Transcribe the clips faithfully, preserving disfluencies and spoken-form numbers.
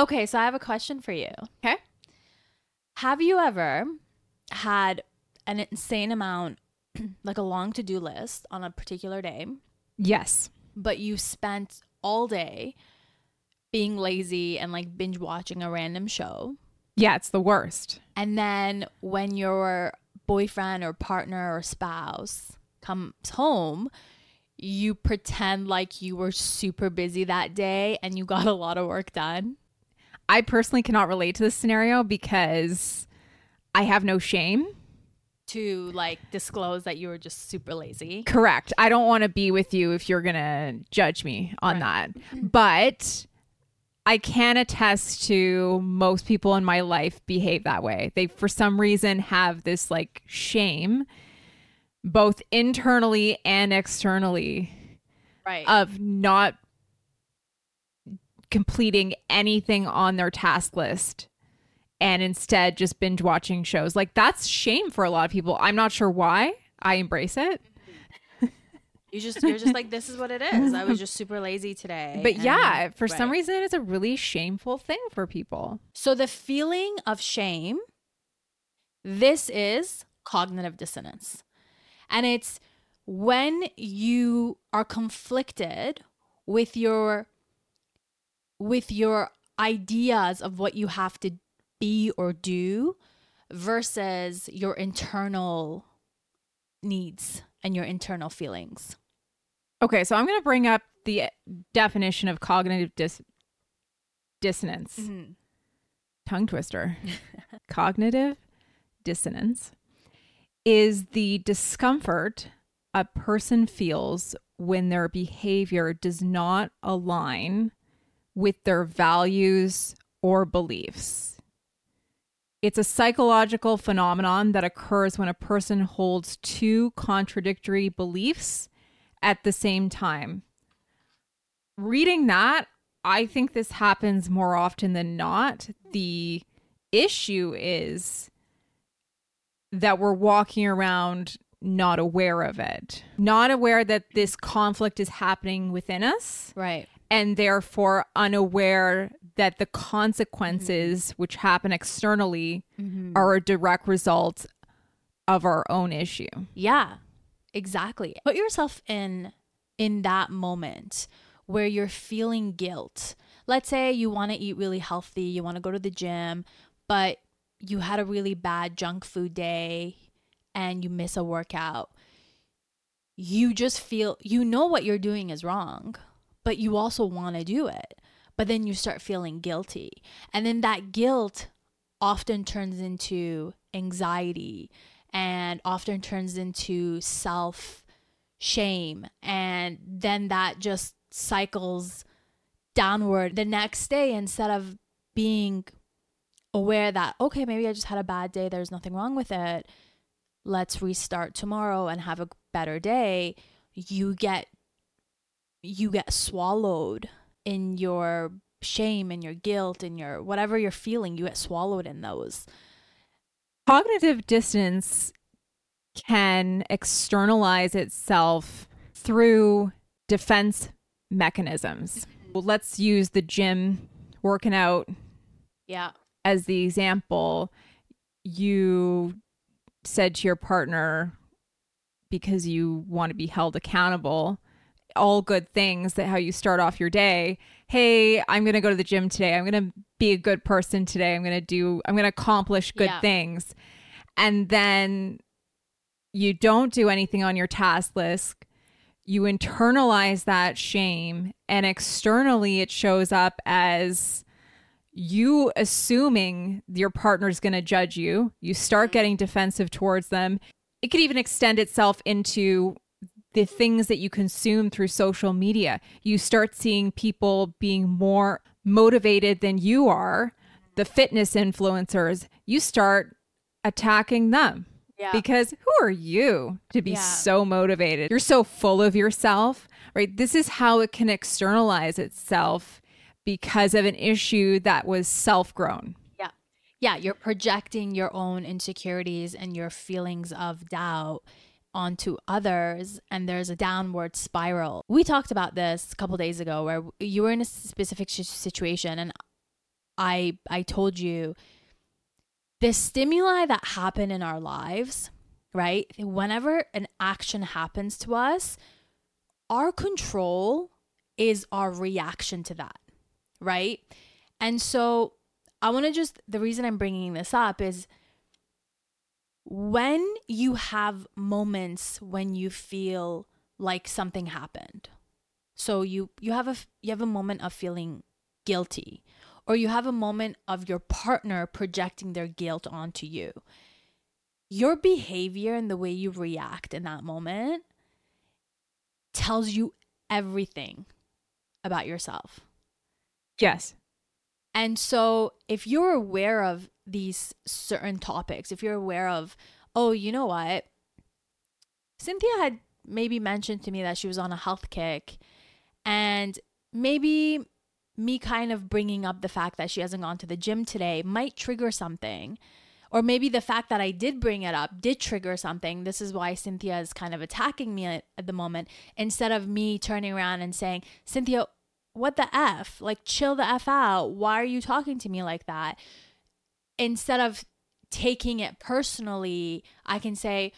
Okay, so I have a question for you. Okay. Have you ever had an insane amount, like a long to-do list on a particular day? Yes. But you spent all day being lazy and like binge watching a random show. Yeah, it's the worst. And then when your boyfriend or partner or spouse comes home, you pretend like you were super busy that day and you got a lot of work done. I personally cannot relate to this scenario because I have no shame to like disclose that you were just super lazy. Correct. I don't want to be with you if you're going to judge me on right. that. But I can attest to most people in my life behave that way. They, for some reason, have this like shame, both internally and externally, right, of not completing anything on their task list and instead just binge watching shows. Like, that's shame for a lot of people. I'm not sure why. I embrace it. You just, you're just like, this is what it is. I was just super lazy today. But and, yeah, for right. some reason, it's a really shameful thing for people. So the feeling of shame, this is cognitive dissonance. And it's when you are conflicted with your, with your ideas of what you have to be or do versus your internal needs and your internal feelings. Okay, so I'm going to bring up the definition of cognitive dis- dissonance. Mm-hmm. Tongue twister. Cognitive dissonance is the discomfort a person feels when their behavior does not align with their values or beliefs. It's a psychological phenomenon that occurs when a person holds two contradictory beliefs at the same time. Reading that, I think this happens more often than not. The issue is that we're walking around not aware of it, not aware that this conflict is happening within us. Right. And therefore unaware that the consequences mm-hmm. which happen externally mm-hmm. are a direct result of our own issue. Yeah, exactly. Put yourself in in that moment where you're feeling guilt. Let's say you want to eat really healthy, you want to go to the gym, but you had a really bad junk food day and you miss a workout. You just feel, you know what you're doing is wrong, but you also want to do it. But then you start feeling guilty. And then that guilt often turns into anxiety and often turns into self-shame. And then that just cycles downward the next day instead of being aware that, okay, maybe I just had a bad day. There's nothing wrong with it. Let's restart tomorrow and have a better day. You get you get swallowed in your shame and your guilt and your whatever you're feeling, you get swallowed in those. Cognitive dissonance can externalize itself through defense mechanisms. Well, let's use the gym working out yeah. as the example. You said to your partner, because you want to be held accountable, all good things, that how you start off your day. Hey, I'm going to go to the gym today. I'm going to be a good person today. I'm going to do, I'm going to accomplish good yeah. things. And then you don't do anything on your task list. You internalize that shame, and externally it shows up as you assuming your partner's going to judge you. You start getting defensive towards them. It could even extend itself into the things that you consume through social media. You start seeing people being more motivated than you are, the fitness influencers. You start attacking them yeah. because who are you to be yeah. so motivated? You're so full of yourself, right? This is how it can externalize itself because of an issue that was self-grown. Yeah. Yeah. You're projecting your own insecurities and your feelings of doubt onto others, and there's a downward spiral. We talked about this a couple days ago where you were in a specific sh- situation and I I told you, the stimuli that happen in our lives, right? Whenever an action happens to us, our control is our reaction to that, right? And so I want to just, the reason I'm bringing this up is when you have moments when you feel like something happened. So you you have a you have a moment of feeling guilty, or you have a moment of your partner projecting their guilt onto you. Your behavior and the way you react in that moment tells you everything about yourself. Yes. And so if you're aware of these certain topics, if you're aware of, oh, you know what? Cynthia had maybe mentioned to me that she was on a health kick, and maybe me kind of bringing up the fact that she hasn't gone to the gym today might trigger something. Or maybe the fact that I did bring it up did trigger something. This is why Cynthia is kind of attacking me at, at the moment, instead of me turning around and saying, Cynthia, what the F? Like, chill the F out. Why are you talking to me like that? Instead of taking it personally, I can say,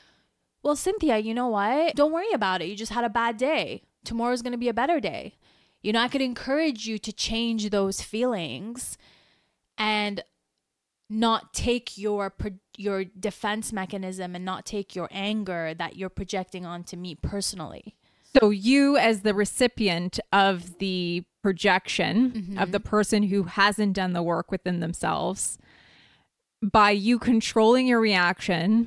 well, Cynthia, you know what? Don't worry about it. You just had a bad day. Tomorrow's going to be a better day. You know, I could encourage you to change those feelings and not take your your defense mechanism and not take your anger that you're projecting onto me personally. So you, as the recipient of the projection mm-hmm. of the person who hasn't done the work within themselves, by you controlling your reaction,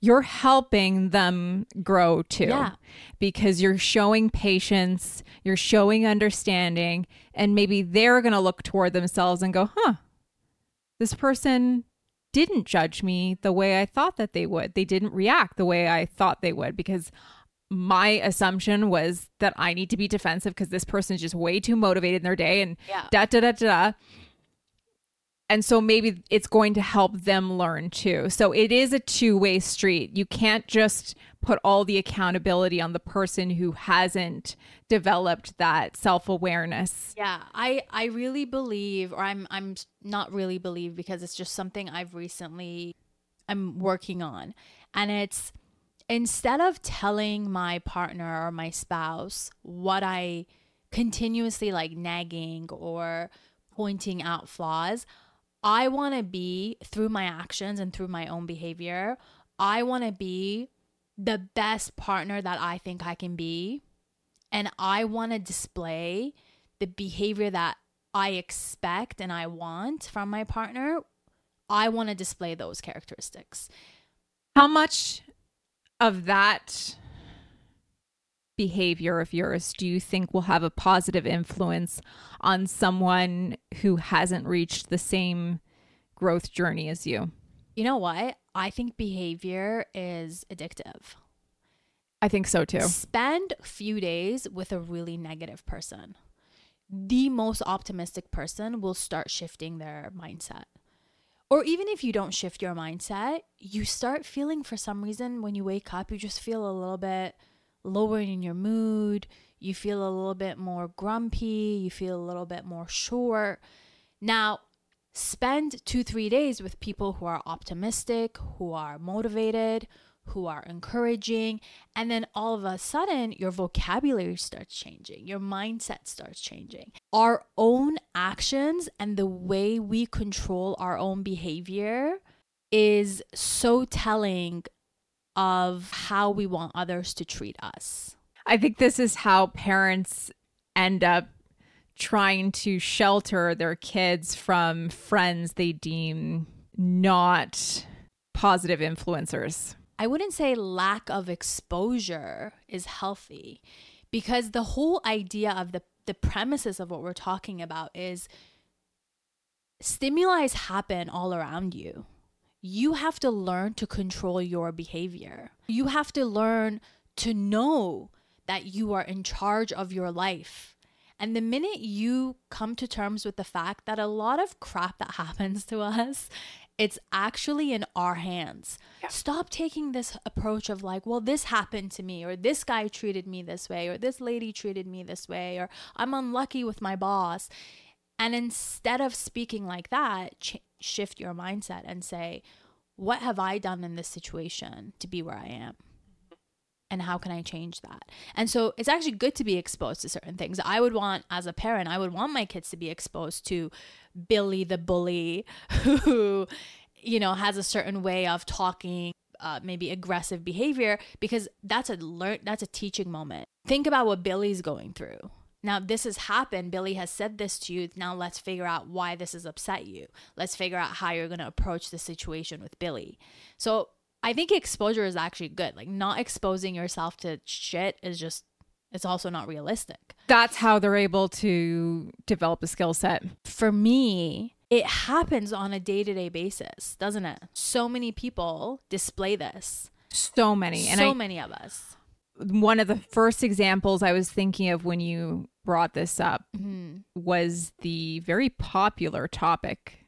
you're helping them grow too, yeah. because you're showing patience, you're showing understanding, and maybe they're going to look toward themselves and go, huh, this person didn't judge me the way I thought that they would. They didn't react the way I thought they would, because my assumption was that I need to be defensive because this person is just way too motivated in their day and yeah. da, da, da, da, da. And so maybe it's going to help them learn too. So it is a two-way street. You can't just put all the accountability on the person who hasn't developed that self-awareness. Yeah, I, I really believe, or I'm I'm not really believe because it's just something I've recently, I'm working on. And it's, instead of telling my partner or my spouse what I continuously like nagging or pointing out flaws, I want to be, through my actions and through my own behavior, I want to be the best partner that I think I can be. And I want to display the behavior that I expect and I want from my partner. I want to display those characteristics. How much of that behavior of yours do you think will have a positive influence on someone who hasn't reached the same growth journey as you? You know what? I think behavior is addictive. I think so too. Spend a few days with a really negative person. The most optimistic person will start shifting their mindset. Or even if you don't shift your mindset, you start feeling, for some reason, when you wake up, you just feel a little bit lower in your mood, you feel a little bit more grumpy, you feel a little bit more short. Now, spend two, three days with people who are optimistic, who are motivated, who are encouraging, and then all of a sudden, your vocabulary starts changing, your mindset starts changing. Our own actions and the way we control our own behavior is so telling of how we want others to treat us. I think this is how parents end up trying to shelter their kids from friends they deem not positive influencers. I wouldn't say lack of exposure is healthy, because the whole idea of the, the premises of what we're talking about is stimuli happen all around you. You have to learn to control your behavior. You have to learn to know that you are in charge of your life. And the minute you come to terms with the fact that a lot of crap that happens to us, it's actually in our hands. Yeah. Stop taking this approach of like, well, this happened to me, or this guy treated me this way, or this lady treated me this way, or I'm unlucky with my boss. And instead of speaking like that, ch- shift your mindset and say, what have I done in this situation to be where I am? And how can I change that? And so it's actually good to be exposed to certain things. I would want, as a parent, I would want my kids to be exposed to Billy the bully who, you know, has a certain way of talking, uh, maybe aggressive behavior, because that's a learn, that's a teaching moment. Think about what Billy's going through. Now, this has happened. Billy has said this to you. Now let's figure out why this has upset you. Let's figure out how you're going to approach the situation with Billy. So I think exposure is actually good. Like, not exposing yourself to shit is just, it's also not realistic. That's how they're able to develop a skill set. For me, it happens on a day-to-day basis, doesn't it? So many people display this. So many. And so I, many of us. One of the first examples I was thinking of when you brought this up mm-hmm. was the very popular topic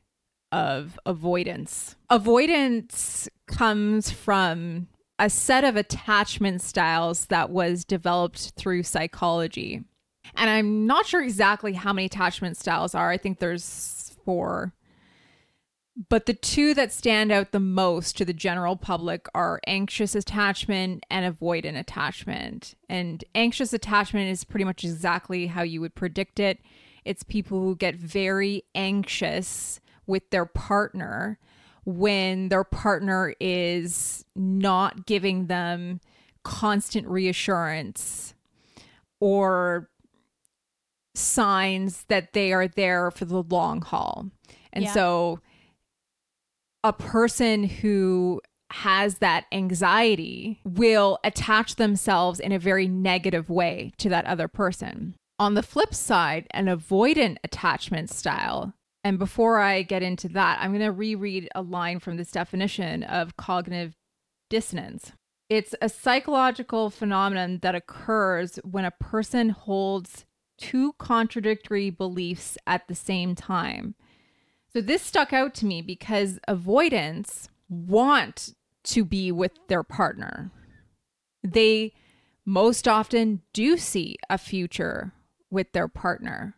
of avoidance. Avoidance comes from a set of attachment styles that was developed through psychology. And I'm not sure exactly how many attachment styles are. I think there's four. But the two that stand out the most to the general public are anxious attachment and avoidant attachment. And anxious attachment is pretty much exactly how you would predict it. It's people who get very anxious with their partner when their partner is not giving them constant reassurance or signs that they are there for the long haul. And yeah. so a person who has that anxiety will attach themselves in a very negative way to that other person. On the flip side, an avoidant attachment style. And before I get into that, I'm going to reread a line from this definition of cognitive dissonance. It's a psychological phenomenon that occurs when a person holds two contradictory beliefs at the same time. So this stuck out to me because avoidants want to be with their partner. They most often do see a future with their partner.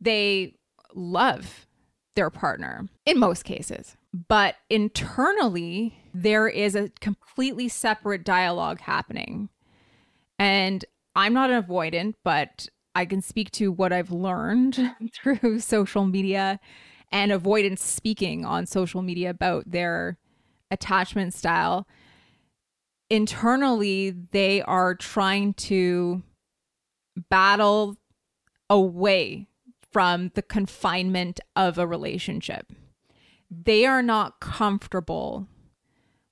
They love their partner in most cases, but internally there is a completely separate dialogue happening. And I'm not an avoidant, but I can speak to what I've learned through social media and avoidance speaking on social media about their attachment style. Internally, they are trying to battle away from the confinement of a relationship. They are not comfortable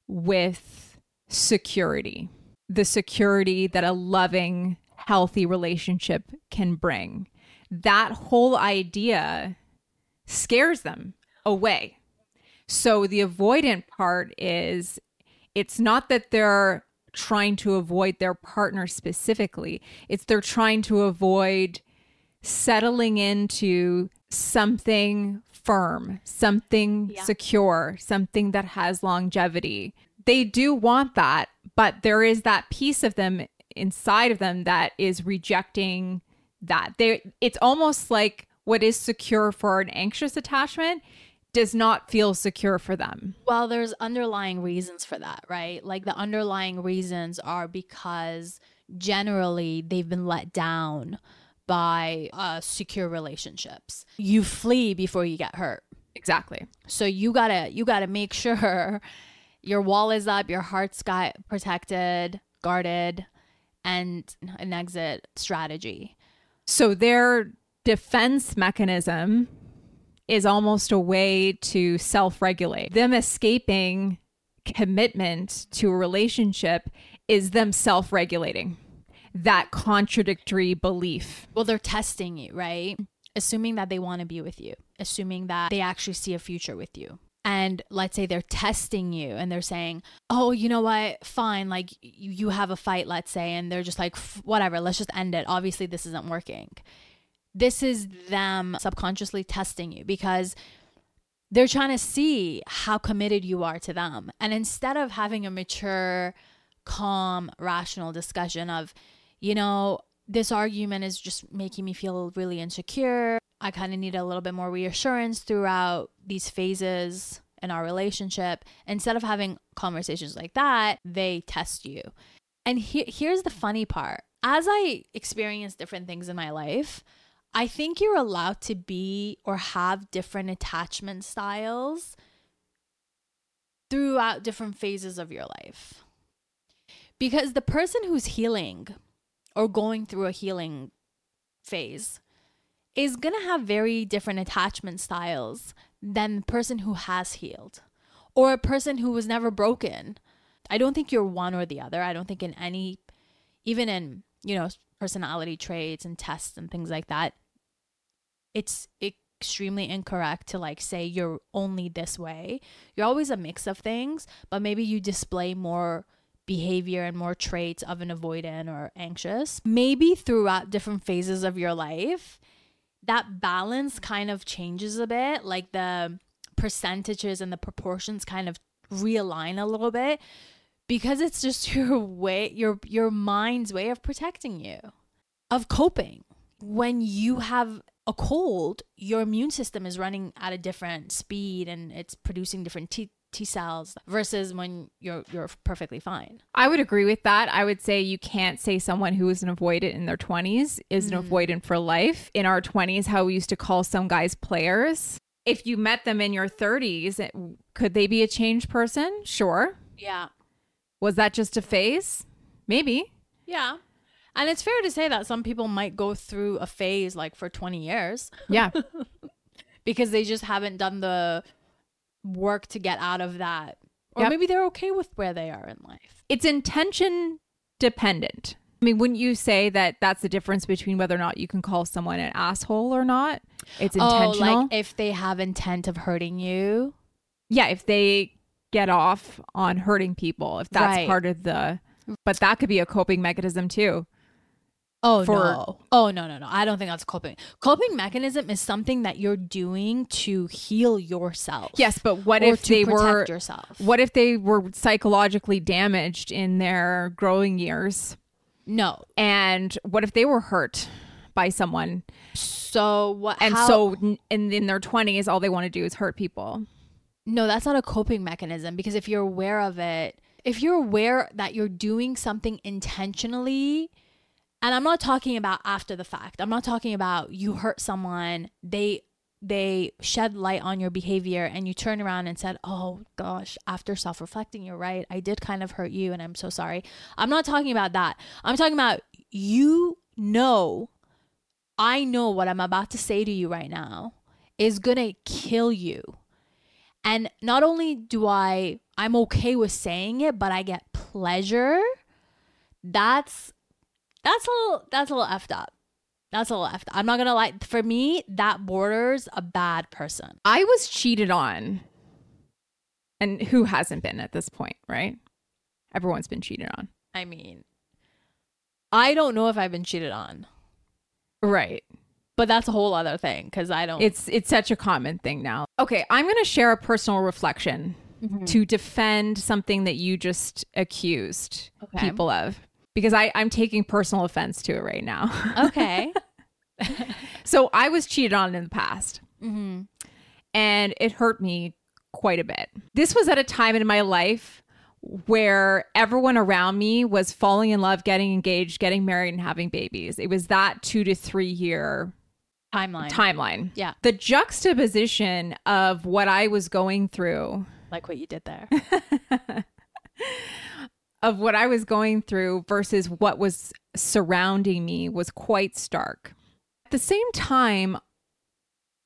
with security, the security that a loving, healthy relationship can bring. That whole idea scares them away. So the avoidant part is, it's not that they're trying to avoid their partner specifically, it's they're trying to avoid settling into something firm, something yeah. secure, something that has longevity. They do want that, but there is that piece of them inside of them that is rejecting that. They, it's almost like what is secure for an anxious attachment does not feel secure for them. Well, there's underlying reasons for that, right? Like, the underlying reasons are because generally they've been let down by uh, secure relationships. You flee before you get hurt. Exactly. So you gotta you gotta make sure your wall is up, your heart's got protected, guarded, and an exit strategy. So their defense mechanism is almost a way to self-regulate. Them escaping commitment to a relationship is them self-regulating that contradictory belief. Well, they're testing you, right? Assuming that they want to be with you, assuming that they actually see a future with you. And let's say they're testing you and they're saying, oh, you know what? Fine. Like, you, you have a fight, let's say, and they're just like, whatever, let's just end it. Obviously, this isn't working. This is them subconsciously testing you because they're trying to see how committed you are to them. And instead of having a mature, calm, rational discussion of, you know, this argument is just making me feel really insecure. I kind of need a little bit more reassurance throughout these phases in our relationship. Instead of having conversations like that, they test you. And he- here's the funny part. As I experience different things in my life, I think you're allowed to be or have different attachment styles throughout different phases of your life. Because the person who's healing or going through a healing phase is going to have very different attachment styles than the person who has healed or a person who was never broken. I don't think you're one or the other. I don't think in any, even in, you know, personality traits and tests and things like that, it's extremely incorrect to like say you're only this way. You're always a mix of things, but maybe you display more behavior and more traits of an avoidant or anxious. Maybe throughout different phases of your life, that balance kind of changes a bit, like the percentages and the proportions kind of realign a little bit, because it's just your way, your your mind's way of protecting you, of coping. When you have a cold, your immune system is running at a different speed and it's producing different T T cells versus when you're you're perfectly fine. I would agree with that. I would say you can't say someone who is an avoidant in their twenties is mm. an avoidant for life. In our twenties, how we used to call some guys players. If you met them in your thirties, could they be a changed person? Sure. Yeah. Was that just a phase? Maybe. Yeah. And it's fair to say that some people might go through a phase like for twenty years. Yeah. Because they just haven't done the work to get out of that. Or yep. Maybe they're okay with where they are in life. It's intention dependent. I mean, wouldn't you say that that's the difference between whether or not you can call someone an asshole or not? It's intentional. Oh, like if they have intent of hurting you? Yeah, if they get off on hurting people, if that's right. Part of the... But that could be a coping mechanism too. Oh, for, no. Oh, no, no, no. I don't think that's coping. Coping mechanism is something that you're doing to heal yourself. Yes, but what if they were... yourself? What if they were psychologically damaged in their growing years? No. And what if they were hurt by someone? So what... And how, so in, in their twenties, all they want to do is hurt people. No, that's not a coping mechanism, because if you're aware of it, if you're aware that you're doing something intentionally... And I'm not talking about after the fact. I'm not talking about you hurt someone, they they shed light on your behavior and you turn around and said, oh gosh, after self-reflecting, you're right. I did kind of hurt you and I'm so sorry. I'm not talking about that. I'm talking about, you know, I know what I'm about to say to you right now is going to kill you. And not only do I, I'm okay with saying it, but I get pleasure. That's That's a little, that's a little effed up. That's a little effed up. I'm not going to lie. For me, that borders a bad person. I was cheated on. And who hasn't been at this point, right? Everyone's been cheated on. I mean, I don't know if I've been cheated on. Right. But that's a whole other thing, because I don't. It's, it's such a common thing now. Okay, I'm going to share a personal reflection mm-hmm. to defend something that you just accused okay. people of. Because I, I'm taking personal offense to it right now. Okay. So I was cheated on in the past. Mm-hmm. And it hurt me quite a bit. This was at a time in my life where everyone around me was falling in love, getting engaged, getting married, and having babies. It was that two to three year timeline. Timeline. Yeah. The juxtaposition of what I was going through. Like what you did there. Of what I was going through versus what was surrounding me was quite stark. At the same time,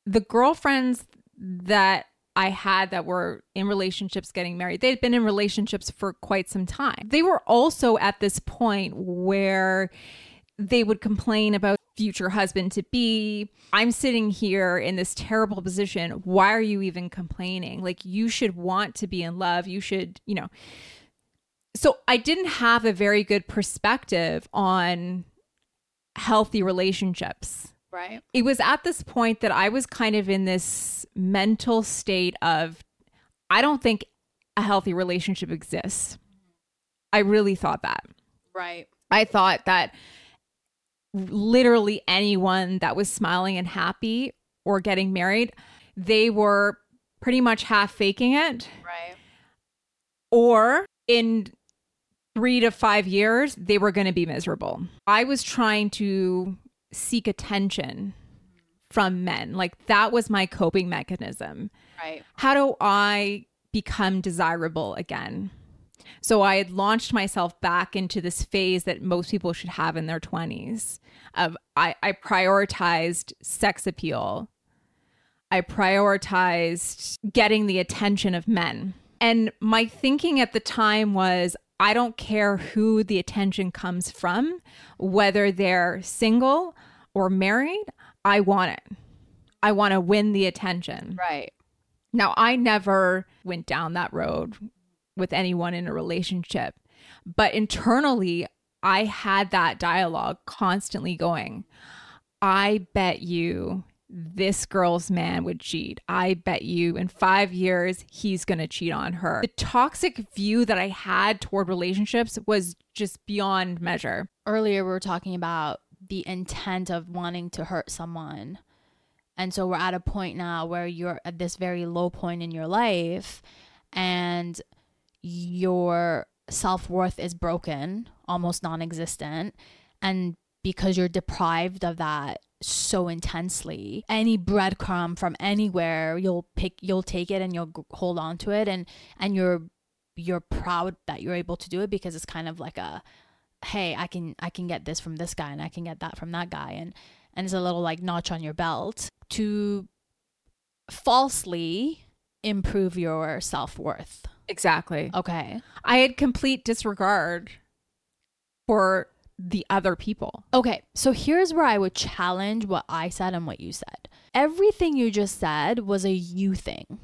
the girlfriends that I had that were in relationships getting married, they'd been in relationships for quite some time. They were also at this point where they would complain about future husband-to-be. I'm sitting here in this terrible position. Why are you even complaining? Like, you should want to be in love. You should, you know... So I didn't have a very good perspective on healthy relationships. Right. It was at this point that I was kind of in this mental state of, I don't think a healthy relationship exists. I really thought that. Right. I thought that literally anyone that was smiling and happy or getting married, they were pretty much half faking it. Right. Or in three to five years, they were going to be miserable. I was trying to seek attention from men. Like, that was my coping mechanism. Right. How do I become desirable again? So I had launched myself back into this phase that most people should have in their twenties of I, I prioritized sex appeal. I prioritized getting the attention of men. And my thinking at the time was, I don't care who the attention comes from, whether they're single or married, I want it. I want to win the attention. Right. Now, I never went down that road with anyone in a relationship, but internally, I had that dialogue constantly going. I bet you this girl's man would cheat. I bet you in five years, he's going to cheat on her. The toxic view that I had toward relationships was just beyond measure. Earlier, we were talking about the intent of wanting to hurt someone. And so we're at a point now where you're at this very low point in your life and your self-worth is broken, almost non-existent. And because you're deprived of that so intensely, any breadcrumb from anywhere, you'll pick, you'll take it and you'll hold on to it. And, and you're, you're proud that you're able to do it because it's kind of like a, hey, I can, I can get this from this guy and I can get that from that guy. And, and it's a little like notch on your belt to falsely improve your self-worth. Exactly. Okay. I had complete disregard for the other people. Okay. So here's where I would challenge what I said and what you said. Everything you just said was a you thing.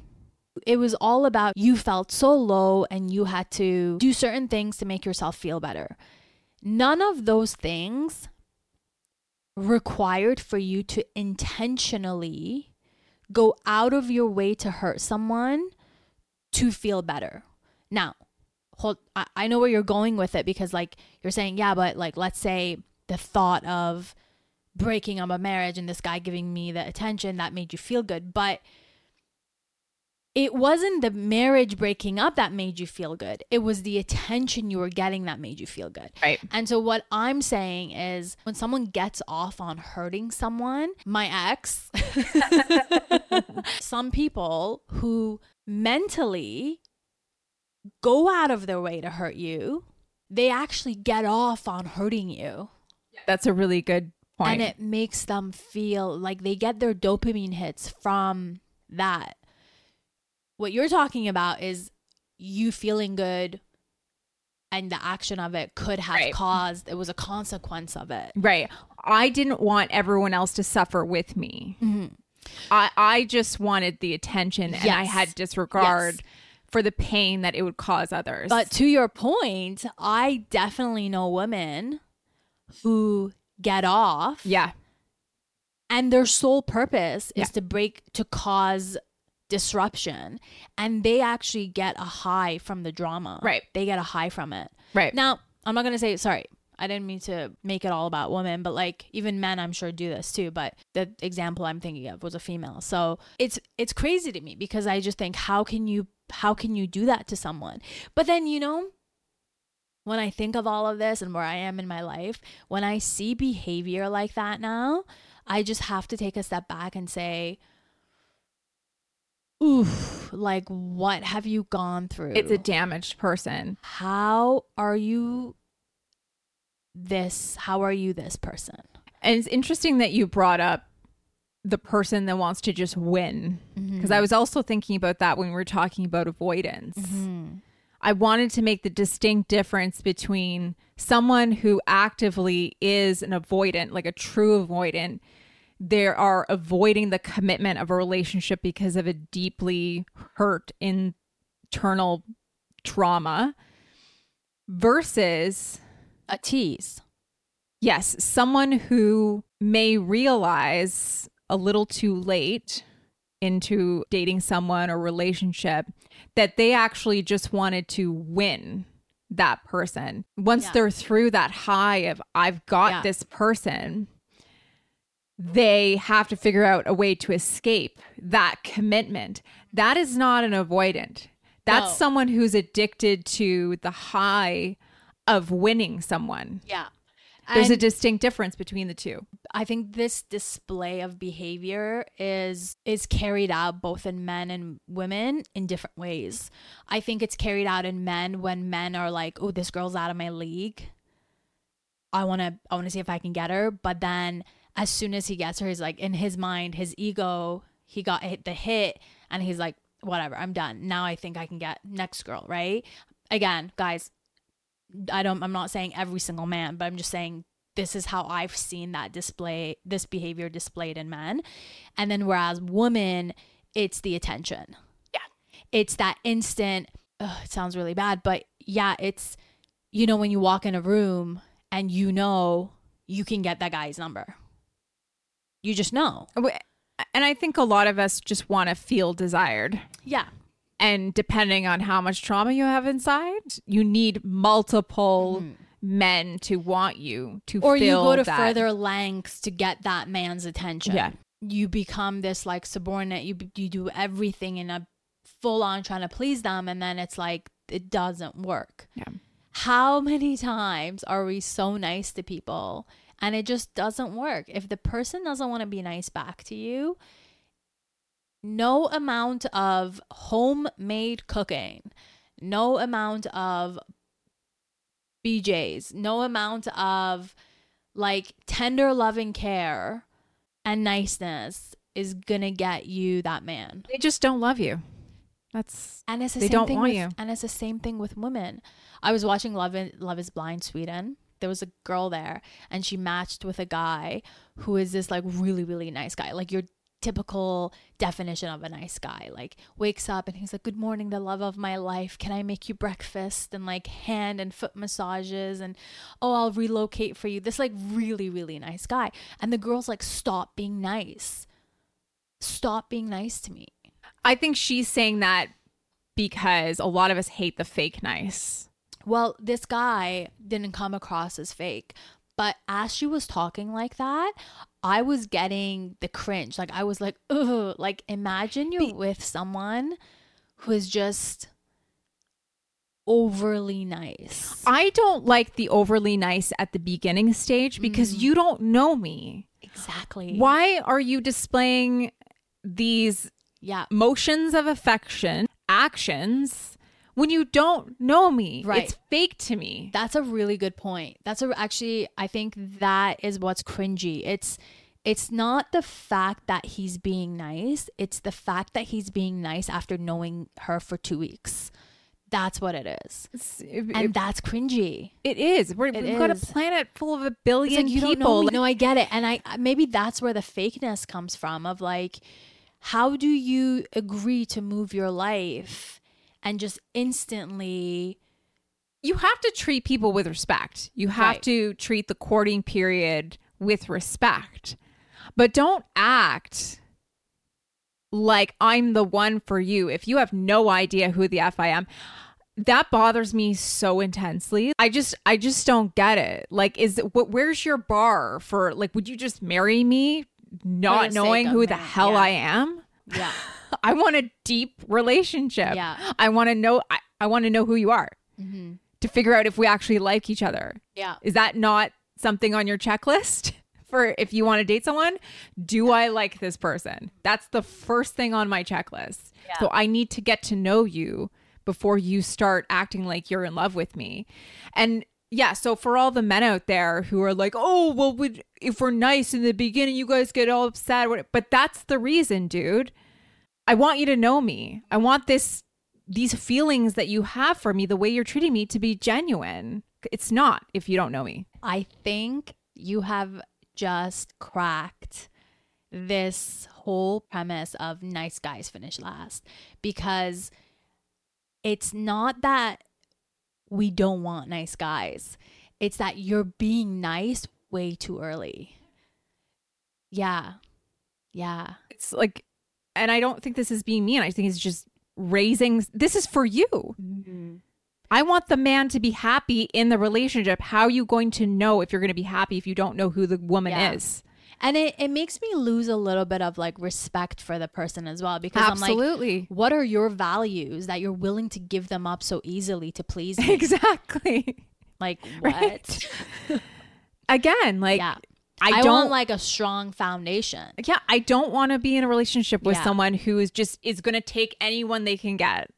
It was all about you felt so low and you had to do certain things to make yourself feel better. None of those things required for you to intentionally go out of your way to hurt someone to feel better. Now, hold, I, I know where you're going with it because like you're saying, yeah, but like, let's say the thought of breaking up a marriage and this guy giving me the attention that made you feel good. But it wasn't the marriage breaking up that made you feel good. It was the attention you were getting that made you feel good. Right. And so what I'm saying is when someone gets off on hurting someone, my ex, some people who mentally go out of their way to hurt you, they actually get off on hurting you. That's a really good point. And it makes them feel like they get their dopamine hits from that. What you're talking about is you feeling good and the action of it could have right. caused, it was a consequence of it. Right. I didn't want everyone else to suffer with me. Mm-hmm. I, I just wanted the attention yes. and I had disregard yes. for the pain that it would cause others. But to your point, I definitely know women who get off. Yeah. And their sole purpose yeah. is to break, to cause disruption, and they actually get a high from the drama. Right. They get a high from it. Right. Now, I'm not going to say, sorry, I didn't mean to make it all about women, but like even men, I'm sure do this too. But the example I'm thinking of was a female. So it's, it's crazy to me because I just think, how can you, how can you do that to someone? But then, you know, when I think of all of this and where I am in my life, when I see behavior like that now, I just have to take a step back and say, oof, like what have you gone through? It's a damaged person. How are you this? How are you this person? And it's interesting that you brought up the person that wants to just win. Mm-hmm. Because I was also thinking about that when we were talking about avoidance. Mm-hmm. I wanted to make the distinct difference between someone who actively is an avoidant, like a true avoidant. They are avoiding the commitment of a relationship because of a deeply hurt internal trauma versus a tease. Yes. Someone who may realize a little too late into dating someone or relationship that they actually just wanted to win that person. Once yeah. they're through that high of I've got yeah. this person, they have to figure out a way to escape that commitment. That is not an avoidant. That's no. someone who's addicted to the high of winning someone. Yeah. There's and a distinct difference between the two. I think this display of behavior is is carried out both in men and women in different ways. I think it's carried out in men when men are like, oh, this girl's out of my league. I want to I want to see if I can get her. But then as soon as he gets her, he's like, in his mind, his ego, he got hit the hit and he's like, whatever, I'm done. Now I think I can get next girl, right? Again, guys, I don't, I'm not saying every single man, but I'm just saying this is how I've seen that display, this behavior displayed in men. And then whereas women, it's the attention. Yeah. It's that instant, ugh, it sounds really bad, but yeah, it's, you know, when you walk in a room and you know you can get that guy's number. You just know. And I think a lot of us just want to feel desired. Yeah. And depending on how much trauma you have inside, you need multiple mm. men to want you to or feel that. Or you go to that. further lengths to get that man's attention. Yeah. You become this like subordinate. You you do everything in a full on trying to please them. And then it's like, it doesn't work. Yeah. How many times are we so nice to people and it just doesn't work? If the person doesn't want to be nice back to you, no amount of homemade cooking, no amount of B J's, no amount of like tender loving care and niceness is gonna get you that man. They just don't love you. That's and it's the they same don't thing want with, you. And it's the same thing with women. I was watching Love in, Love is Blind Sweden. There was a girl there and she matched with a guy who is this like really, really nice guy. Like you're typical definition of a nice guy, like wakes up and he's like, good morning, the love of my life, can I make you breakfast, and like hand and foot massages, and oh, I'll relocate for you, this like really really nice guy. And the girl's like, stop being nice stop being nice to me. I think she's saying that because a lot of us hate the fake nice. Well, this guy didn't come across as fake, but as she was talking like that, I was getting the cringe. Like I was like, ugh. Like imagine you're with someone who is just overly nice. I don't like the overly nice at the beginning stage because mm. you don't know me. Exactly. Why are you displaying these yeah. motions of affection, actions, when you don't know me? Right. It's fake to me. That's a really good point. That's a, actually, I think that is what's cringy. It's it's not the fact that he's being nice. It's the fact that he's being nice after knowing her for two weeks. That's what it is. It's, it, and it, that's cringy. It is. We're, it we've is. got a planet full of a billion like, people. Like, no, I get it. And I maybe that's where the fakeness comes from of like, how do you agree to move your life? And just instantly, you have to treat people with respect. You have right. to treat the courting period with respect. But don't act like I'm the one for you if you have no idea who the F I am. That bothers me so intensely. I just I just don't get it. Like, is what where's your bar for like, would you just marry me not knowing who the hell yeah. I am? Yeah. I want a deep relationship. Yeah. I want to know. I, I want to know who you are mm-hmm. to figure out if we actually like each other. Yeah. Is that not something on your checklist for if you want to date someone? Do I like this person? That's the first thing on my checklist. Yeah. So I need to get to know you before you start acting like you're in love with me. And yeah, so for all the men out there who are like, oh, well, would, if we're nice in the beginning, you guys get all upset. But that's the reason, dude. I want you to know me. I want this, these feelings that you have for me, the way you're treating me, to be genuine. It's not if you don't know me. I think you have just cracked this whole premise of nice guys finish last, because it's not that we don't want nice guys. It's that you're being nice way too early. Yeah. Yeah. It's like, and I don't think this is being mean. I think it's just raising. This is for you. Mm-hmm. I want the man to be happy in the relationship. How are you going to know if you're going to be happy if you don't know who the woman yeah. is? And it, it makes me lose a little bit of like respect for the person as well, because absolutely. I'm like, what are your values that you're willing to give them up so easily to please me? Exactly. Like what? Right? Again, like yeah. I, I don't want like a strong foundation. Yeah. I don't want to be in a relationship with yeah. someone who is just, is going to take anyone they can get.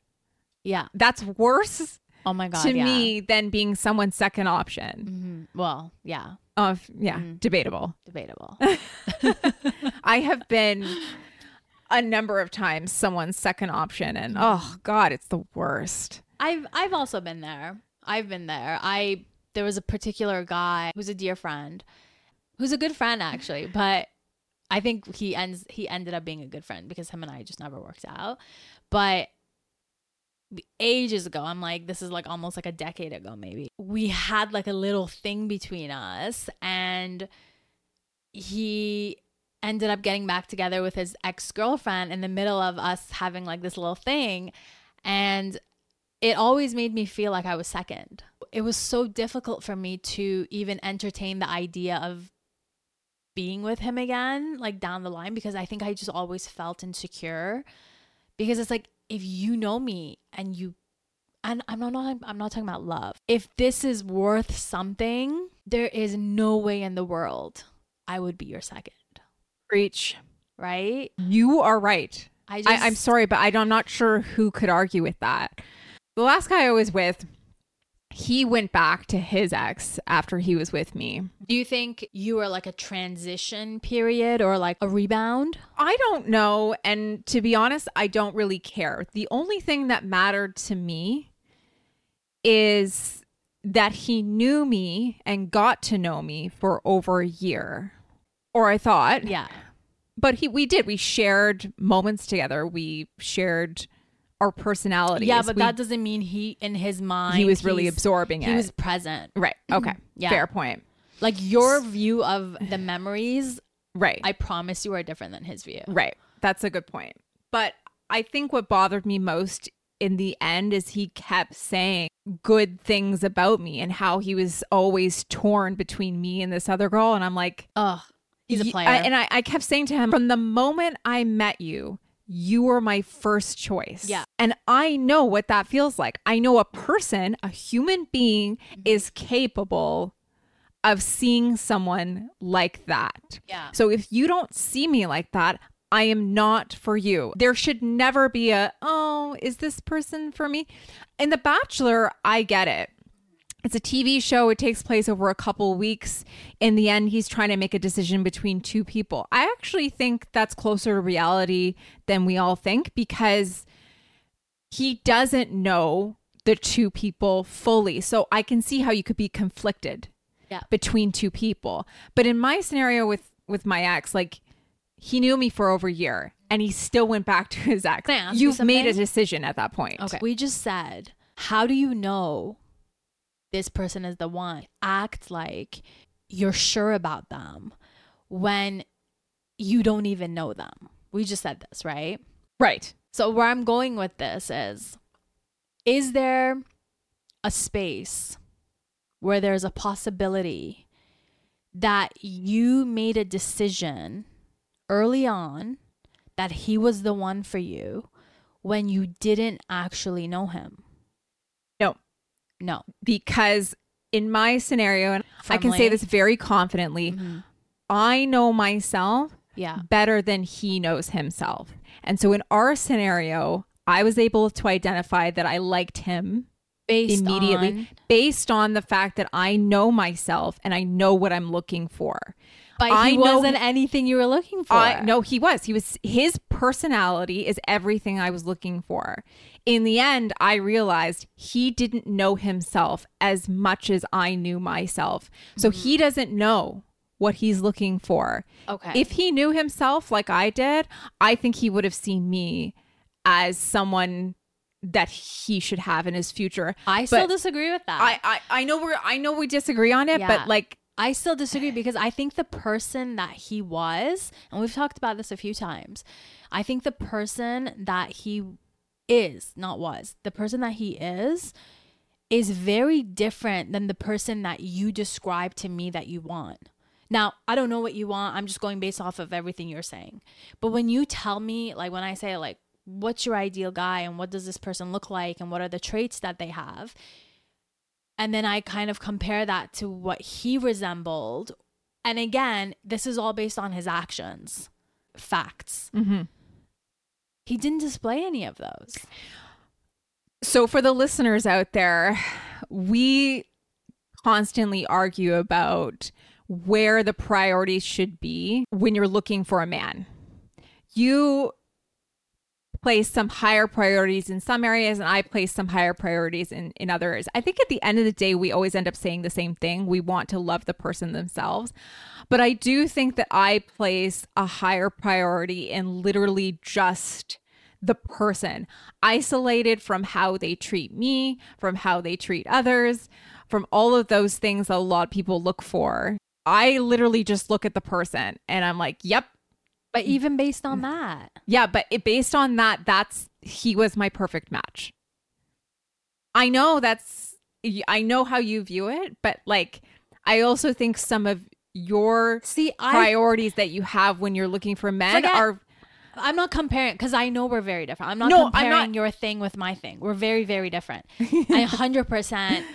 Yeah. That's worse. Oh my God. To yeah. me than being someone's second option. Mm-hmm. Well, yeah. Of yeah, mm-hmm. debatable. Debatable. I have been a number of times someone's second option, and oh God, it's the worst. I've I've also been there. I've been there. I there was a particular guy who's a dear friend, who's a good friend actually, but I think he ends he ended up being a good friend because him and I just never worked out. But ages ago, I'm like, this is like almost like a decade ago maybe, we had like a little thing between us, and he ended up getting back together with his ex-girlfriend in the middle of us having like this little thing, and it always made me feel like I was second. It was so difficult for me to even entertain the idea of being with him again like down the line, because I think I just always felt insecure, because it's like, if you know me and you, and I'm not, I'm not talking about love. If this is worth something, there is no way in the world I would be your second. Preach. Right? You are right. I just, I, I'm sorry, but I don't, I'm not sure who could argue with that. The last guy I was with, he went back to his ex after he was with me. Do you think you were like a transition period or like a rebound? I don't know. And to be honest, I don't really care. The only thing that mattered to me is that he knew me and got to know me for over a year. Or I thought. Yeah. But he, we did. We shared moments together. We shared our personalities. Yeah, but we, that doesn't mean he, in his mind, he was really absorbing it. He was present. Right. Okay. Yeah. Fair point. Like your view of the memories, right? I promise you are different than his view. Right. That's a good point. But I think what bothered me most in the end is he kept saying good things about me and how he was always torn between me and this other girl. And I'm like, oh, he's a player. I, and I, I kept saying to him, from the moment I met you, you were my first choice. Yeah. And I know what that feels like. I know a person, a human being, mm-hmm. is capable of seeing someone like that. Yeah. So if you don't see me like that, I am not for you. There should never be a, oh, is this person for me? In The Bachelor, I get it. It's a T V show. It takes place over a couple weeks. In the end, he's trying to make a decision between two people. I actually think that's closer to reality than we all think, because he doesn't know the two people fully. So I can see how you could be conflicted yeah. between two people. But in my scenario with, with my ex, like he knew me for over a year and he still went back to his ex. You've made a decision at that point. Okay. We just said, how do you know this person is the one? Act like you're sure about them when you don't even know them. We just said this, right? Right. So where I'm going with this is, is there a space where there's a possibility that you made a decision early on that he was the one for you when you didn't actually know him? No. No, because in my scenario, and Friendly. I can say this very confidently, mm-hmm. I know myself yeah. better than he knows himself. And so in our scenario, I was able to identify that I liked him based immediately on... based on the fact that I know myself and I know what I'm looking for. But I he know, wasn't anything you were looking for. I, no, he was. He was. His personality is everything I was looking for. In the end, I realized he didn't know himself as much as I knew myself. So mm-hmm. he doesn't know what he's looking for. Okay. If he knew himself like I did, I think he would have seen me as someone that he should have in his future. I but still disagree with that. I, I, I know we're I know we disagree on it, yeah. but like. I still disagree, because I think the person that he was, and we've talked about this a few times, I think the person that he is, not was, the person that he is, is very different than the person that you describe to me that you want. Now, I don't know what you want. I'm just going based off of everything you're saying. But when you tell me, like when I say like, what's your ideal guy and what does this person look like and what are the traits that they have? And then I kind of compare that to what he resembled. And again, this is all based on his actions, facts. Mm-hmm. He didn't display any of those. So for the listeners out there, we constantly argue about where the priorities should be when you're looking for a man. You place some higher priorities in some areas, and I place some higher priorities in, in others. I think at the end of the day, we always end up saying the same thing. We want to love the person themselves. But I do think that I place a higher priority in literally just the person, isolated from how they treat me, from how they treat others, from all of those things that a lot of people look for. I literally just look at the person and I'm like, yep. But even based on that. Yeah, but it, based on that, that's, he was my perfect match. I know that's, I know how you view it, but like, I also think some of your See, priorities I, that you have when you're looking for men forget, are. I'm not comparing, because I know we're very different. I'm not no, comparing I'm not, your thing with my thing. We're very, very different. I one hundred percent.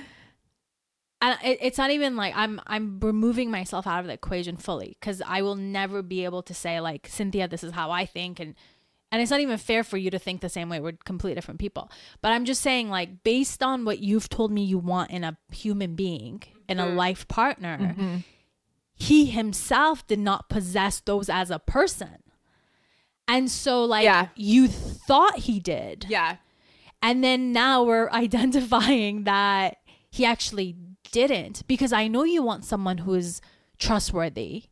And it's not even like I'm I'm removing myself out of the equation fully, because I will never be able to say like, Cynthia, this is how I think. And and it's not even fair for you to think the same way. We're completely different people. But I'm just saying, like, based on what you've told me you want in a human being, in mm-hmm. a life partner, mm-hmm. he himself did not possess those as a person. And so like yeah. you thought he did. Yeah. And then now we're identifying that he actually didn't, because I know you want someone who is trustworthy.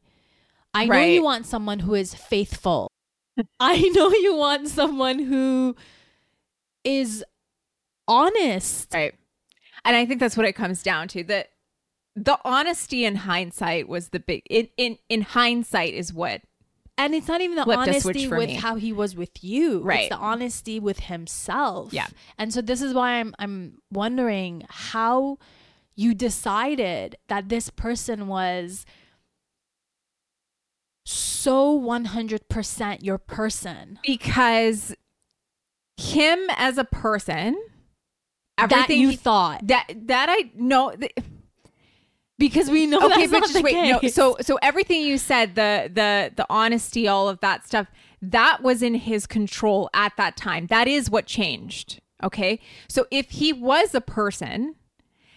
I right. know you want someone who is faithful. I know you want someone who is honest. Right. And I think that's what it comes down to. That the honesty in hindsight was the big in in, in hindsight is what. And it's not even the honesty with me. How he was with you. Right. It's the honesty with himself. Yeah. And so this is why I'm I'm wondering how you decided that this person was so one hundred percent your person. Because him as a person, everything that you he, thought that that I know, th- because we know. Okay, that's but not just the wait. Case. No, so so everything you said, the the the honesty, all of that stuff, that was in his control at that time. That is what changed. Okay, so if he was a person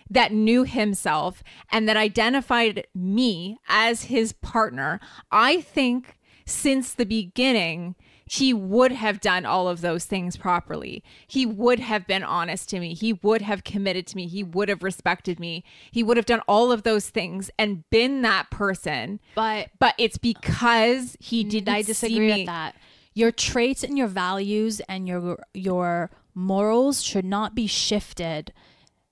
that knew himself and that identified me as his partner, I think since the beginning, he would have done all of those things properly. He would have been honest to me. He would have committed to me. He would have respected me. He would have done all of those things and been that person. But but it's because he didn't I disagree see me. With that. Your traits and your values and your your morals should not be shifted.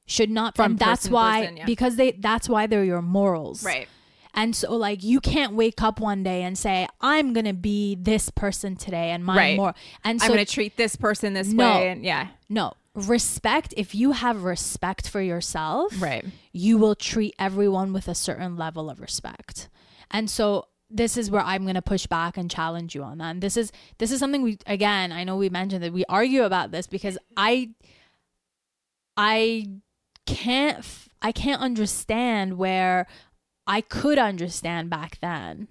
Should not from and that's person, why person, yeah. because they that's why they're your morals, right? And so like you can't wake up one day and say I'm gonna be this person today and my right. moral and so I'm gonna treat this person this no, way and yeah no respect. If you have respect for yourself, right, you will treat everyone with a certain level of respect. And so this is where I'm going to push back and challenge you on that. And this is this is something we again I know we mentioned that we argue about this because I I can't I can't understand where I could understand back then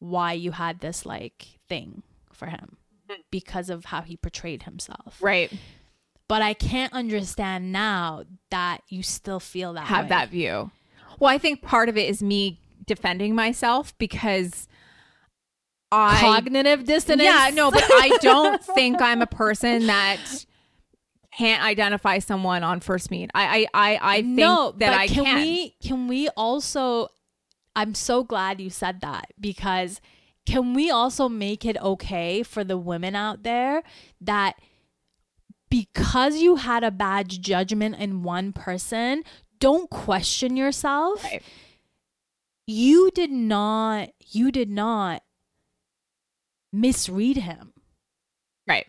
why you had this like thing for him because of how he portrayed himself. Right. But I can't understand now that you still feel that have way. That view. Well, I think part of it is me defending myself because I cognitive dissonance. Yeah, no, but I don't think I'm a person that can't identify someone on first meet. I I I, I think no, that I can. Can we can we also? I'm so glad you said that, because can we also make it okay for the women out there that because you had a bad judgment in one person, don't question yourself. Right. You did not. You did not misread him. Right.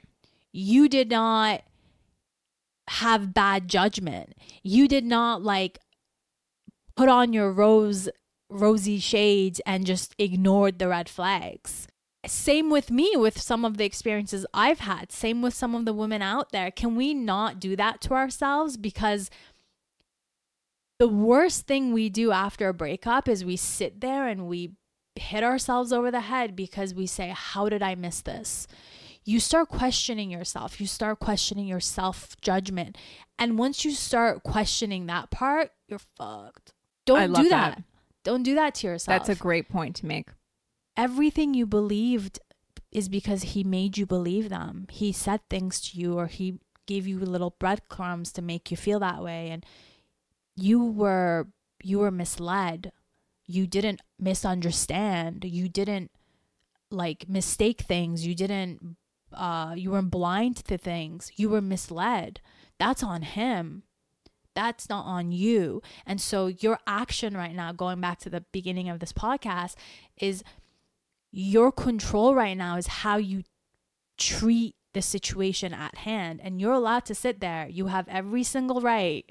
You did not have bad judgment. You did not like put on your rose rosy shades and just ignored the red flags. Same with me with some of the experiences I've had. Same with some of the women out there. Can we not do that to ourselves? Because the worst thing we do after a breakup is we sit there and we hit ourselves over the head because we say, how did I miss this? You start questioning yourself. You start questioning your self-judgment. And once you start questioning that part, you're fucked. Don't do that. that. Don't do that to yourself. That's a great point to make. Everything you believed is because he made you believe them. He said things to you, or he gave you little breadcrumbs to make you feel that way. And you were you were misled. You didn't misunderstand. You didn't like mistake things. You didn't uh you weren't blind to things. You were misled. That's on him. That's not on you. And so your action right now, going back to the beginning of this podcast, is your control right now is how you treat the situation at hand. And you're allowed to sit there. You have every single right.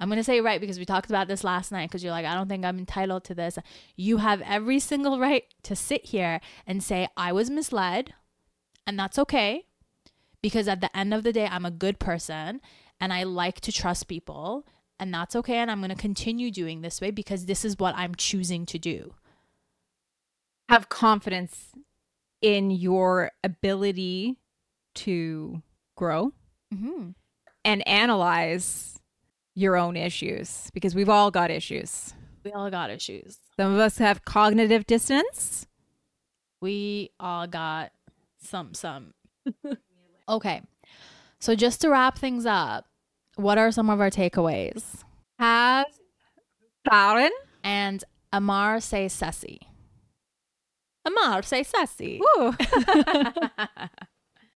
I'm going to say right because we talked about this last night, because you're like, I don't think I'm entitled to this. You have every single right to sit here and say, I was misled, and that's okay. Because at the end of the day, I'm a good person and I like to trust people, and that's okay. And I'm going to continue doing this way because this is what I'm choosing to do. Have confidence in your ability to grow mm-hmm. and analyze your own issues, because we've all got issues. We all got issues. Some of us have cognitive dissonance. We all got some, some. Okay. So just to wrap things up, what are some of our takeaways? Have Farhan and Amar say sassy. Amar, say sassy. Woo.